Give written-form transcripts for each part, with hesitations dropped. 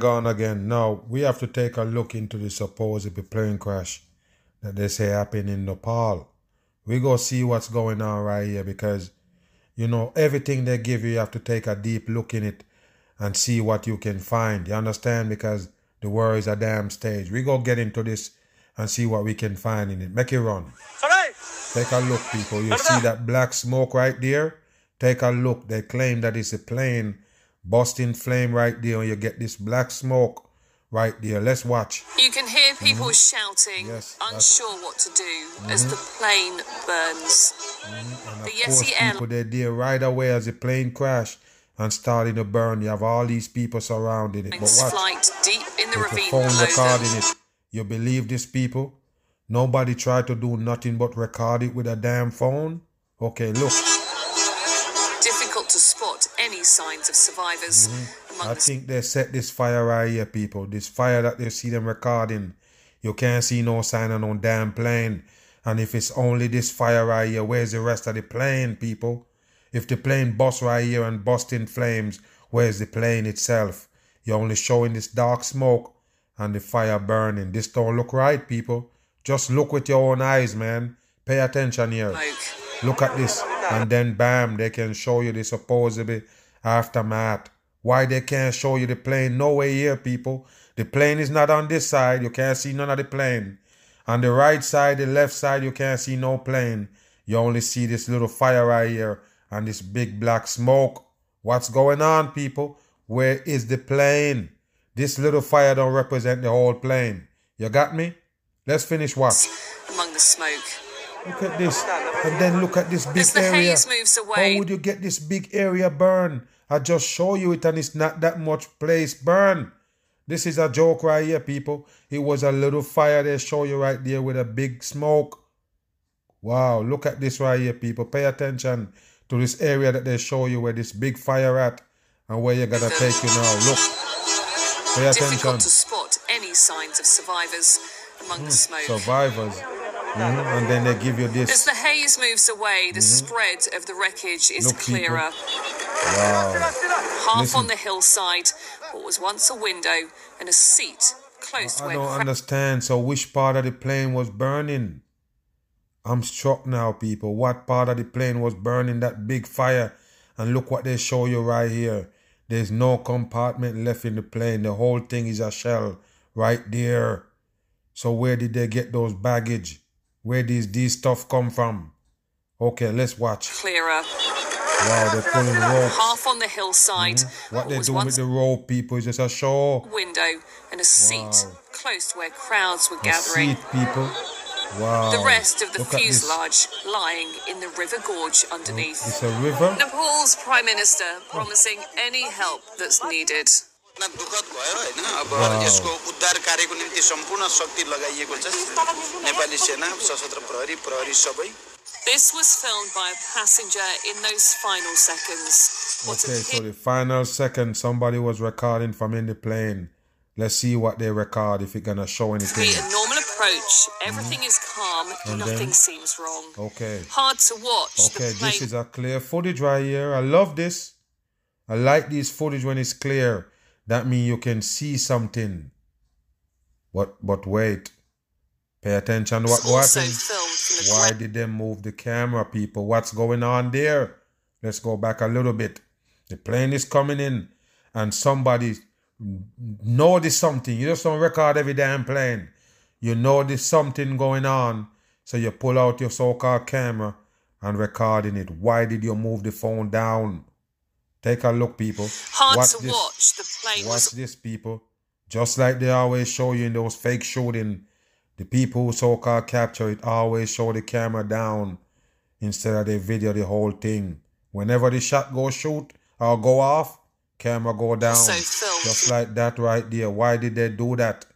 gone again. Now, we have to take a look into the supposed plane crash that they say happened in Nepal. We go see what's going on right here, because, you know, everything they give you, you have to take a deep look in it and see what you can find. You understand? Because the world is a damn stage. We go get into this and see what we can find in it. Make it run. Take a look, people. You see that black smoke right there? Take a look. They claim that it's a plane busting flame right there, and you get this black smoke right there. Let's watch. You can hear people shouting, unsure what to do as the plane burns. And the Yeti Airlines, they're there right away as the plane crashed and started to burn. You have all these people surrounding it. But watch. Flight deep in the ravine below them. You believe this, people? Nobody tried to do nothing but record it with a damn phone? Okay, look. Difficult to spot any signs of survivors. I think they set this fire right here, people. This fire that they see them recording. You can't see no sign of no damn plane. And if it's only this fire right here, where's the rest of the plane, people? If the plane busts right here and busts in flames, where's the plane itself? You're only showing this dark smoke and the fire burning. This don't look right, people. Just look with your own eyes, man. Pay attention here. Look at this. And then, bam, they can show you the supposedly aftermath. Why they can't show you the plane? No way here, people. The plane is not on this side. You can't see none of the plane. On the right side, the left side, you can't see no plane. You only see this little fire right here and this big black smoke. What's going on, people? Where is the plane? This little fire don't represent the whole plane. You got me? Let's finish watch. Among the smoke. Look at this. And then look at this big area. The haze moves away. How would you get this big area burn? I just show you it and it's not that much place burn. This is a joke right here, people. It was a little fire they show you right there with a big smoke. Wow, look at this right here, people. Pay attention to this area that they show you where this big fire at and where you're going to take you now. Look. Pay attention. Difficult to spot any signs of survivors. Among the smoke. Survivors. And then they give you this. As the haze moves away, the spread of the wreckage is clearer. Wow. Half on the hillside, what was once a window and a seat close where I don't understand. So which part of the plane was burning? I'm struck now, people. What part of the plane was burning that big fire? And look what they show you right here. There's no compartment left in the plane. The whole thing is a shell right there. So where did they get those baggage? Where does this stuff come from? Okay, let's watch. Clearer. Wow, they're pulling ropes. Half on the hillside. What they do with the rope, people, is just a show. Window and a seat close to where crowds were gathering. Seat, people. Wow. The rest of the fuselage lying in the river gorge underneath. It's a river. Nepal's Prime Minister promising any help that's needed. This was filmed by a passenger in those final seconds. Okay, so the final second, somebody was recording from in the plane. Let's see what they record, if it's gonna show anything. A normal approach, everything is calm, and nothing seems wrong. Okay. Hard to watch. Okay, this is a clear footage right here. I love this. I like this footage when it's clear. That means you can see something. But wait. Pay attention to what happened. Why did they move the camera, people? What's going on there? Let's go back a little bit. The plane is coming in and somebody noticed something. You just don't record every damn plane. You notice something going on, so you pull out your so-called camera and recording it. Why did you move the phone down? Take a look, people. Hard to watch. The plane was... Watch this, people. Just like they always show you in those fake shooting, the people who so-called capture it always show the camera down instead of they video the whole thing. Whenever the shot goes shoot or go off, camera go down. Just like that right there. Why did they do that?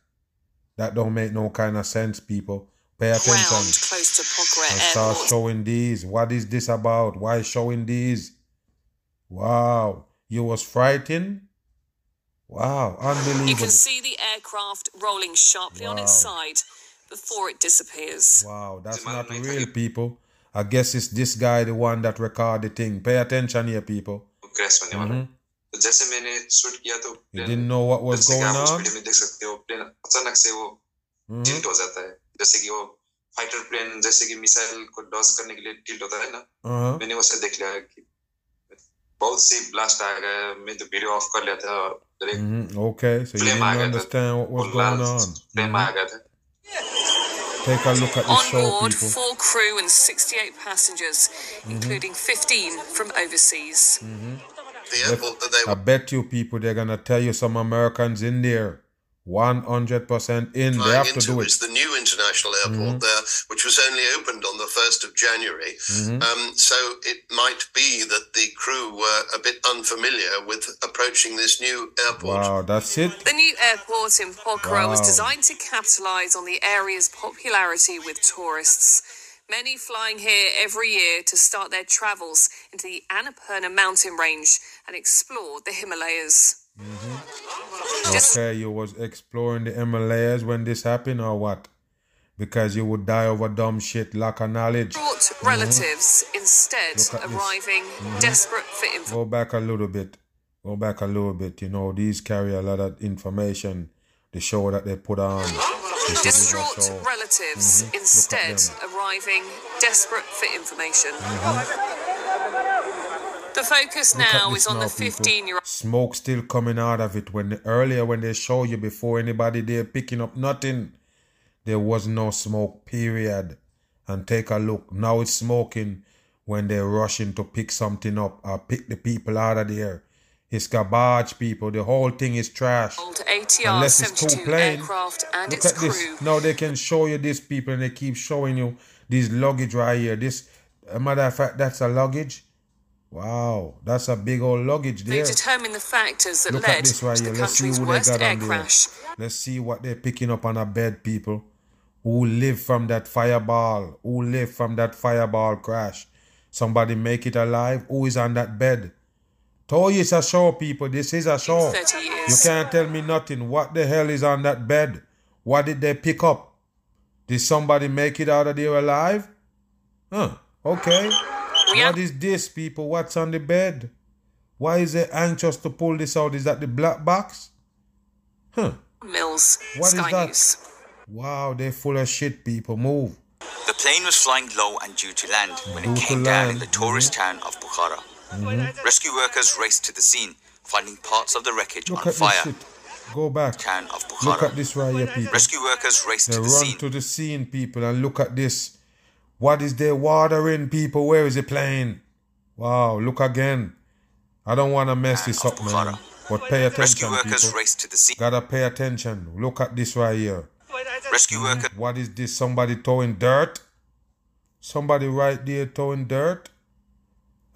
That don't make no kind of sense, people. Pay attention. Close to Pokhara Airport. Start showing these. What is this about? Why showing these? Wow, you was frightened? Wow, unbelievable. You can see the aircraft rolling sharply on its side before it disappears. Wow, that's not real, people. I guess it's this guy, the one that recorded the thing. Pay attention here, people. He didn't know what was going on. Mm-hmm. Fighter plane जैसे कि missile को Dodge करने के लिए tilt होता है ना मैंने वैसे देख लिया कि बहुत से ब्लास्ट आ गए मैं तो वीडियो ऑफ कर लिया था और एक okay so you understand what was going on plane आ गया था Take a look at this show, people. On board, 4 crew and 68 passengers, including 15 from overseas. Mm-hmm. I bet you people, they're going to tell you some Americans in there. 100% in. They have to do it. It's the new international airport there, which was only opened on the 1st of January. Mm-hmm. So it might be that the crew were a bit unfamiliar with approaching this new airport. Wow, that's it. The new airport in Pokhara was designed to capitalize on the area's popularity with tourists. Many flying here every year to start their travels into the Annapurna mountain range and explore the Himalayas. Mm-hmm. Okay, you was exploring the Himalayas when this happened or what? Because you would die over dumb shit, lack of knowledge. Brought relatives instead arriving desperate for information. Go back a little bit. You know, these carry a lot of information, the show that they put on. Distraught relatives instead arriving desperate for information. The focus now is on the 15-year-old. Smoke still coming out of it. Earlier when they show you before anybody there picking up nothing, there was no smoke, period. And take a look. Now it's smoking when they're rushing to pick something up or pick the people out of there. It's garbage, people. The whole thing is trash. Unless it's too plain. Look at this. Now they can show you these people and they keep showing you this luggage right here. This, a matter of fact, that's a luggage. Wow, that's a big old luggage there. They determine the factors that led to the country's worst air crash. Let's see what they're picking up on a bed, people. Who lived from that fireball crash? Somebody make it alive? Who is on that bed? Toy is a show, people. This is a show. You can't tell me nothing. What the hell is on that bed? What did they pick up? Did somebody make it out of there alive? Huh, okay. What is this, people? What's on the bed? Why is it anxious to pull this out? Is that the black box? Huh. Mills. What Sky is that? News. Wow, they're full of shit, people. Move. The plane was flying low and due to land when it came down in the tourist town of Pokhara. Mm-hmm. Rescue workers raced to the scene, finding parts of the wreckage on fire. Go back. Town of Pokhara. Look at this right here, people. Rescue workers raced to the scene. They run to the scene, people, and look at this. What is there watering, people? Where is the plane? Wow, look again. I don't want to mess this up, man. But pay attention, people. Gotta pay attention. Look at this right here. Rescue worker. What is this? Somebody throwing dirt? Somebody right there throwing dirt?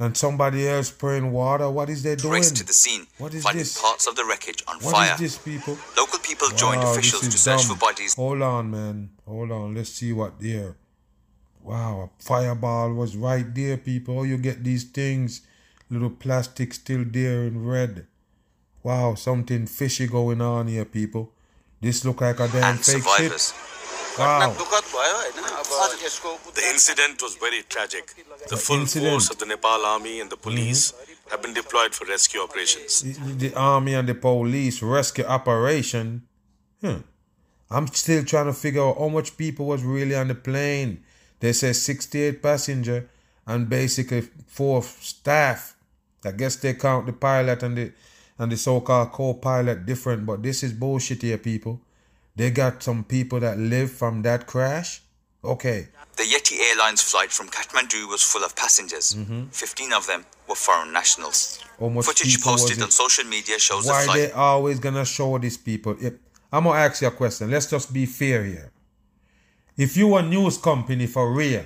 And somebody else spraying water? What is they doing? Race to the scene. What is this? Parts of the wreckage on fire. What is this, people? Local people joined officials to search for bodies. Hold on, man. Hold on. Let's see what here. Wow, a fireball was right there, people. You get these things, little plastic still there in red. Wow, something fishy going on here, people. This look like a damn fake shit. Wow. The incident was very tragic. The full force of the Nepal army and the police have been deployed for rescue operations. The army and the police rescue operation? I'm still trying to figure out how much people was really on the plane. They say 68 passengers and basically 4 staff. I guess they count the pilot and the so-called co-pilot different, but this is bullshit here, people. They got some people that live from that crash? Okay. The Yeti Airlines flight from Kathmandu was full of passengers. 15 of them were foreign nationals. Footage posted on social media shows the flight. Why they always going to show these people? I'm going to ask you a question. Let's just be fair here. If you're a news company for real,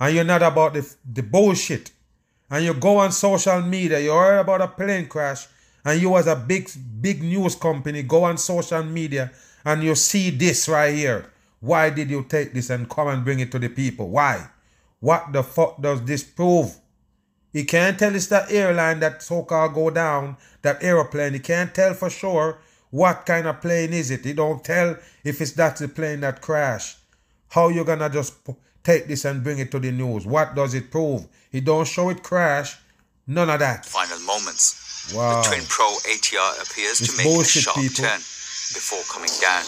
and you're not about the bullshit, and you go on social media, you heard about a plane crash, and you as a big news company go on social media, and you see this right here. Why did you take this and come and bring it to the people? Why? What the fuck does this prove? You can't tell it's that airline that so-called go down, that aeroplane. You can't tell for sure. What kind of plane is it? You don't tell if that's the plane that crashed. How you going to just take this and bring it to the news? What does it prove? You don't show it crash. None of that. Final moments. Wow. The twin pro ATR appears to make a sharp turn before coming down.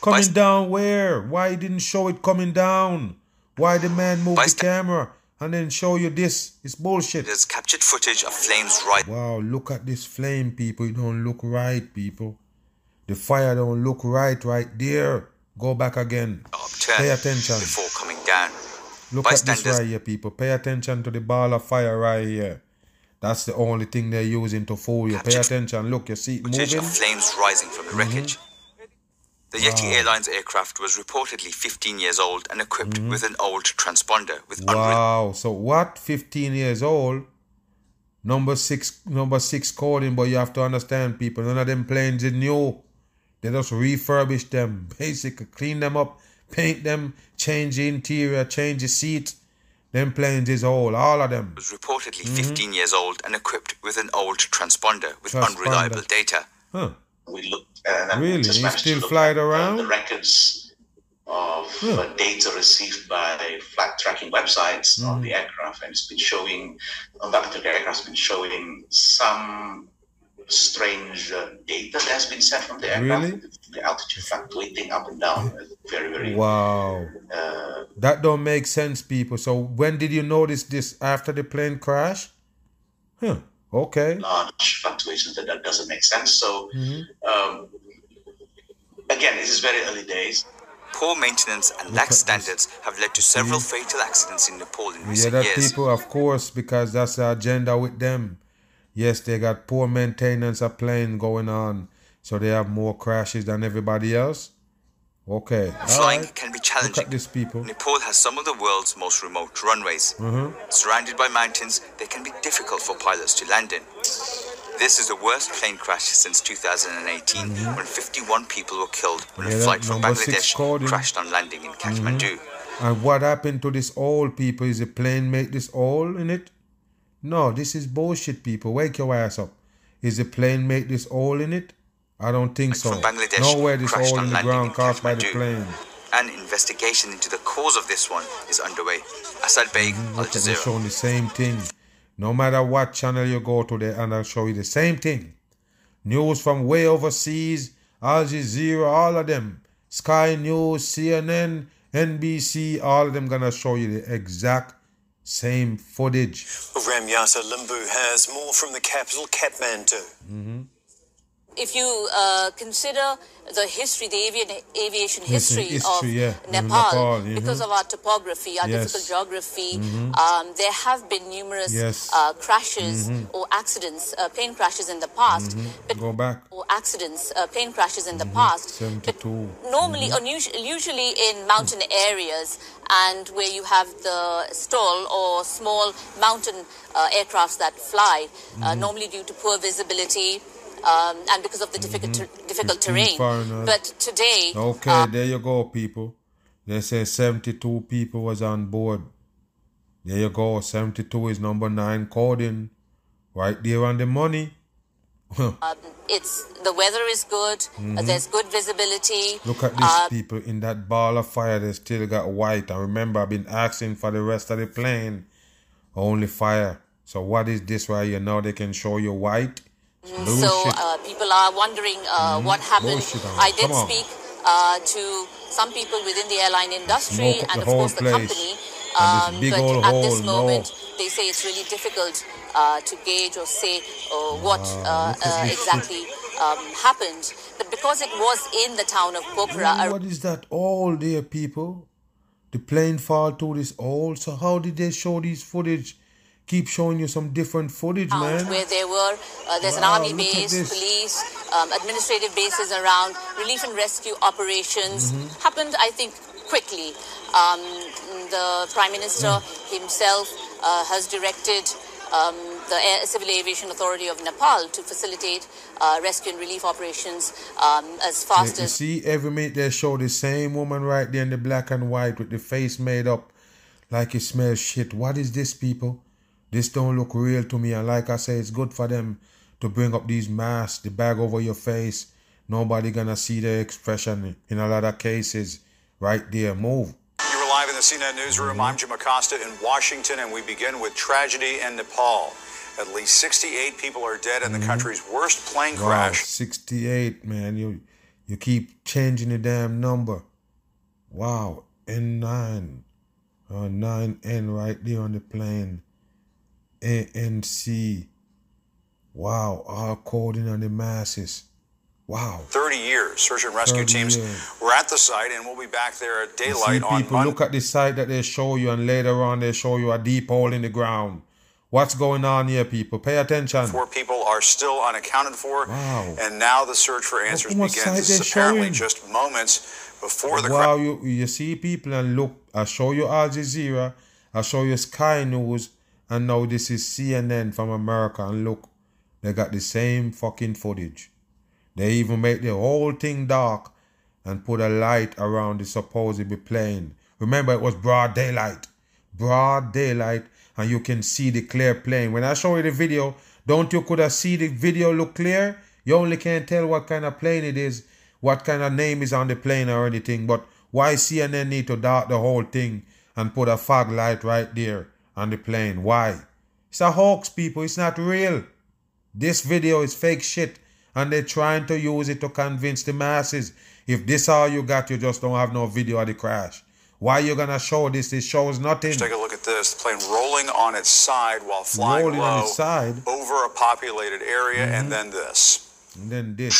Coming down where? Why he didn't show it coming down? Why the man moved the camera and then show you this? It's bullshit. There's captured footage of flames right. Wow, look at this flame, people. It don't look right, people. The fire don't look right there. Go back again. Pay attention. Before coming down. Look at this right here, people. Pay attention to the ball of fire right here. That's the only thing they're using to fool you. Pay attention. Look, you see it moving. Footage of flames rising from the wreckage. The Yeti Airlines aircraft was reportedly 15 years old and equipped with an old transponder. With wow, so what? 15 years old? Number 6 coding, but you have to understand, people, none of them planes is new. They just refurbish them, basically clean them up, paint them, change the interior, change the seats. Them planes is old, all of them. Was reportedly 15 years old and equipped with an old transponder with unreliable data. Huh. We looked and really? Just managed still to look at the records of data received by the flight tracking websites on the aircraft, and it's been showing on that particular aircraft has been showing some strange data that's been sent from the aircraft. Really? The altitude fluctuating up and down. Very wow. That don't make sense, people. So when did you notice this? After the plane crash? Huh. Okay. Large fluctuations that doesn't make sense. So, again, this is very early days. Poor maintenance and lax standards have led to several fatal accidents in Nepal in recent years. Yeah, that people, of course, because that's the agenda with them. Yes, they got poor maintenance of plane going on, so they have more crashes than everybody else. Okay. Flying can be challenging. Look at this, people. Nepal has some of the world's most remote runways. Surrounded by mountains, they can be difficult for pilots to land in. This is the worst plane crash since 2018 when 51 people were killed when a flight from Bangladesh crashed on landing in Kathmandu. And what happened to this old, people? Is the plane made this old in it? No, this is bullshit, people. Wake your ass up. Is the plane made this old in it? I don't think so. Nowhere this all in the ground caused by the plane. An investigation into the cause of this one is underway. Asad Beg, Al Jazeera. They're showing the same thing. No matter what channel you go to, and I'll show you the same thing. News from way overseas, Al Jazeera, all of them. Sky News, CNN, NBC, all of them going to show you the exact same footage. Ramyata Limbu has more from the capital, Kathmandu. If you consider the history, the aviation history of Nepal, because of our topography, our difficult geography, there have been numerous crashes or accidents, plane crashes in the past. Go back. Or accidents, plane crashes in the past. 72. Normally, usually in mountain areas and where you have the stall or small mountain aircrafts that fly, normally due to poor visibility, and because of the difficult terrain. But today... Okay, there you go, people. They say 72 people was on board. There you go. 72 is number 9 coding. Right there on the money. It's the weather is good. There's good visibility. Look at these people. In that ball of fire, they still got white. I remember I've been asking for the rest of the plane. Only fire. So what is this right here? Now they can show you white. So people are wondering what happened. I did speak to some people within the airline industry and of course the company, but at this moment they say it's really difficult to gauge or say what exactly happened. But because it was in the town of Pokhara... What is that all there, people? The plane fall to this all. So how did they show these footage? Keep showing you some different footage, man. Where there were, there's an army base, police, administrative bases around, relief and rescue operations. Happened, I think, quickly. The Prime Minister himself has directed the Civil Aviation Authority of Nepal to facilitate rescue and relief operations as fast as... You see, every minute they show the same woman right there in the black and white with the face made up like it smells shit. What is this, people? This don't look real to me. And like I say, it's good for them to bring up these masks, the bag over your face. Nobody gonna see their expression in a lot of cases. Right there, move. You're live in the CNN newsroom. I'm Jim Acosta in Washington, and we begin with tragedy in Nepal. At least 68 people are dead in the country's worst plane crash. 68, man. You keep changing the damn number. Wow. N9. 9N right there on the plane. ANC. Wow. All coding on the masses. Wow. 30 years. Search and rescue teams were at the site, and we'll be back there at daylight on Monday. Look at the site that they show you, and later on they show you a deep hole in the ground. What's going on here, people? Pay attention. 4 people are still unaccounted for. Wow. And now the search for answers begins. It's apparently just moments before the crowd. Wow, you see people, and look, I show you Al Jazeera, I show you Sky News, and now this is CNN from America, and look, they got the same fucking footage. They even make the whole thing dark and put a light around the supposedly plane. Remember, it was broad daylight. Broad daylight. And you can see the clear plane. When I show you the video, don't you could have see the video look clear? You only can't tell what kind of plane it is, what kind of name is on the plane or anything. But why CNN need to dark the whole thing and put a fog light right there on the plane? Why? It's a hoax, people. It's not real. This video is fake shit. And they're trying to use it to convince the masses. If this all you got, you just don't have no video of the crash. Why are you going to show this? It shows nothing. Let's take a look at this. The plane rolling on its side while flying rolling low on its side. Over a populated area, and then this. And then this.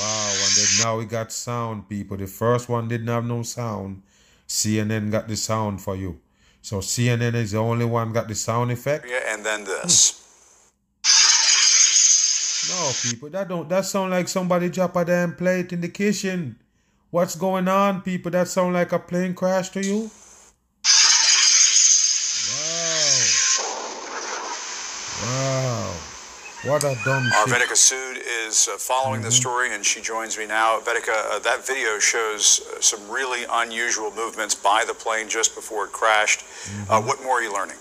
Wow, and then now we got sound, people. The first one didn't have no sound. CNN got the sound for you. So CNN is the only one got the sound effect. Yeah, and then this. No, people, that sound like somebody drop a damn plate in the kitchen. What's going on, people? That sound like a plane crash to you? Wow. Wow. What a dumb shit. Our Vedika Sud is following the story, and she joins me now. Vedika, that video shows some really unusual movements by the plane just before it crashed. What more are you learning?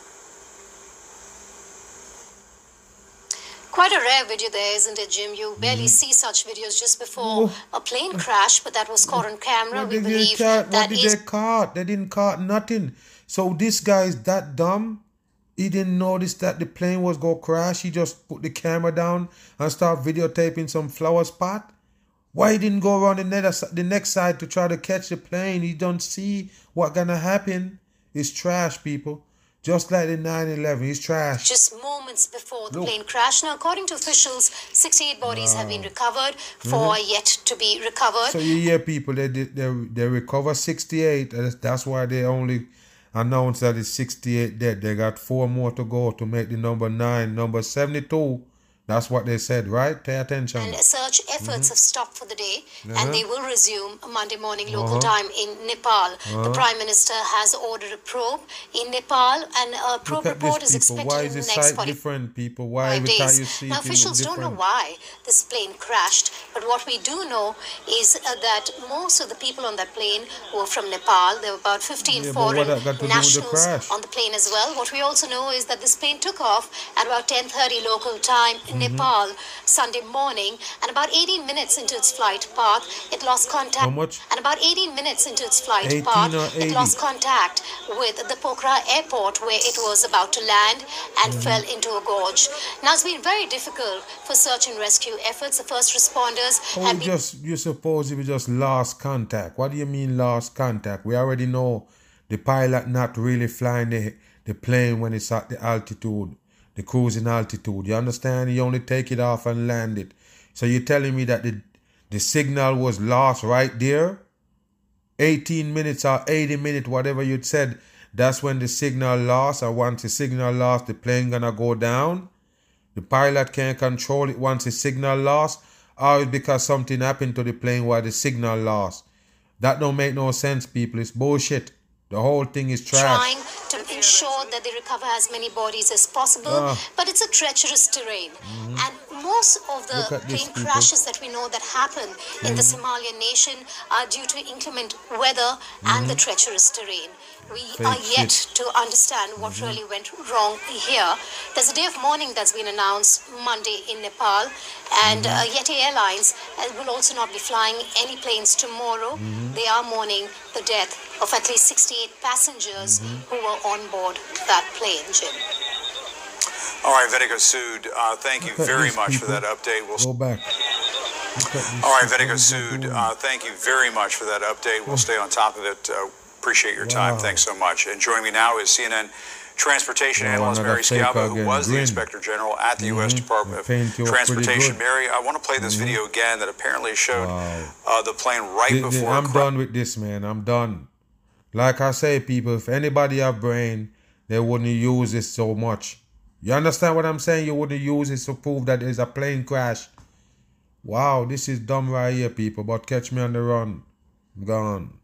Quite a rare video there, isn't it, Jim? You barely see such videos just before a plane crash, but that was caught on camera. We believe that is... They caught? They didn't caught nothing. So this guy is that dumb? He didn't notice that the plane was going to crash? He just put the camera down and start videotaping some flower spot? Why he didn't go around the next side to try to catch the plane? He don't see what going to happen. It's trash, people. Just like the 9/11, he's trash. Just moments before the plane crash. Now, according to officials, 68 bodies have been recovered, 4 are yet to be recovered. So you hear people, they recover 68. That's why they only announced that it's 68 dead. They got 4 more to go to make the number 9, number 72. That's what they said, right? Pay attention. And search efforts have stopped for the day, and they will resume Monday morning local time in Nepal. The Prime Minister has ordered a probe in Nepal, and a probe report is expected in the next 45 days. Now, officials don't know why this plane crashed, but what we do know is that most of the people on that plane were from Nepal. There were about 15 foreign nationals on the plane as well. What we also know is that this plane took off at about 10:30 local time in Nepal Sunday morning, and about 18 minutes into its flight path, it lost contact. How much? And about 18 minutes into its flight path, it lost contact with the Pokhara airport, where it was about to land, and fell into a gorge. Now, it's been very difficult for search and rescue efforts. The first responders have been... You suppose we just lost contact. What do you mean lost contact? We already know the pilot not really flying the plane when it's at the altitude. The cruising altitude, you understand? You only take it off and land it. So you're telling me that the signal was lost right there? 18 minutes or 80 minutes, whatever you said, that's when the signal lost. Or once the signal lost, the plane gonna go down? The pilot can't control it once the signal lost? Or it's because something happened to the plane while the signal lost? That don't make no sense, people. It's bullshit. The whole thing is trash. Trying to ensure that they recover as many bodies as possible, but it's a treacherous terrain. And most of the plane crashes that we know that happen in the Somalian nation are due to inclement weather and the treacherous terrain. We are yet to understand what really went wrong here. There's a day of mourning that's been announced Monday in Nepal, and Yeti Airlines will also not be flying any planes tomorrow. They are mourning the death of at least 68 passengers who were on board that plane, Jim. All right, Vedika Sud, thank you very much for that update. We'll go back. All right, Vedika Sud, thank you very much for that update. We'll stay on top of it. Appreciate your time. Thanks so much. And joining me now is CNN Transportation Analyst Mary Scalba, who was the Inspector General at the U.S. Department of Transportation. Mary, I want to play this video again that apparently showed the plane right before. I'm done with this, man. I'm done. Like I say, people, if anybody have brain, they wouldn't use this so much. You understand what I'm saying? You wouldn't use it to prove that there's a plane crash. Wow, this is dumb right here, people. But catch me on the run. I'm gone.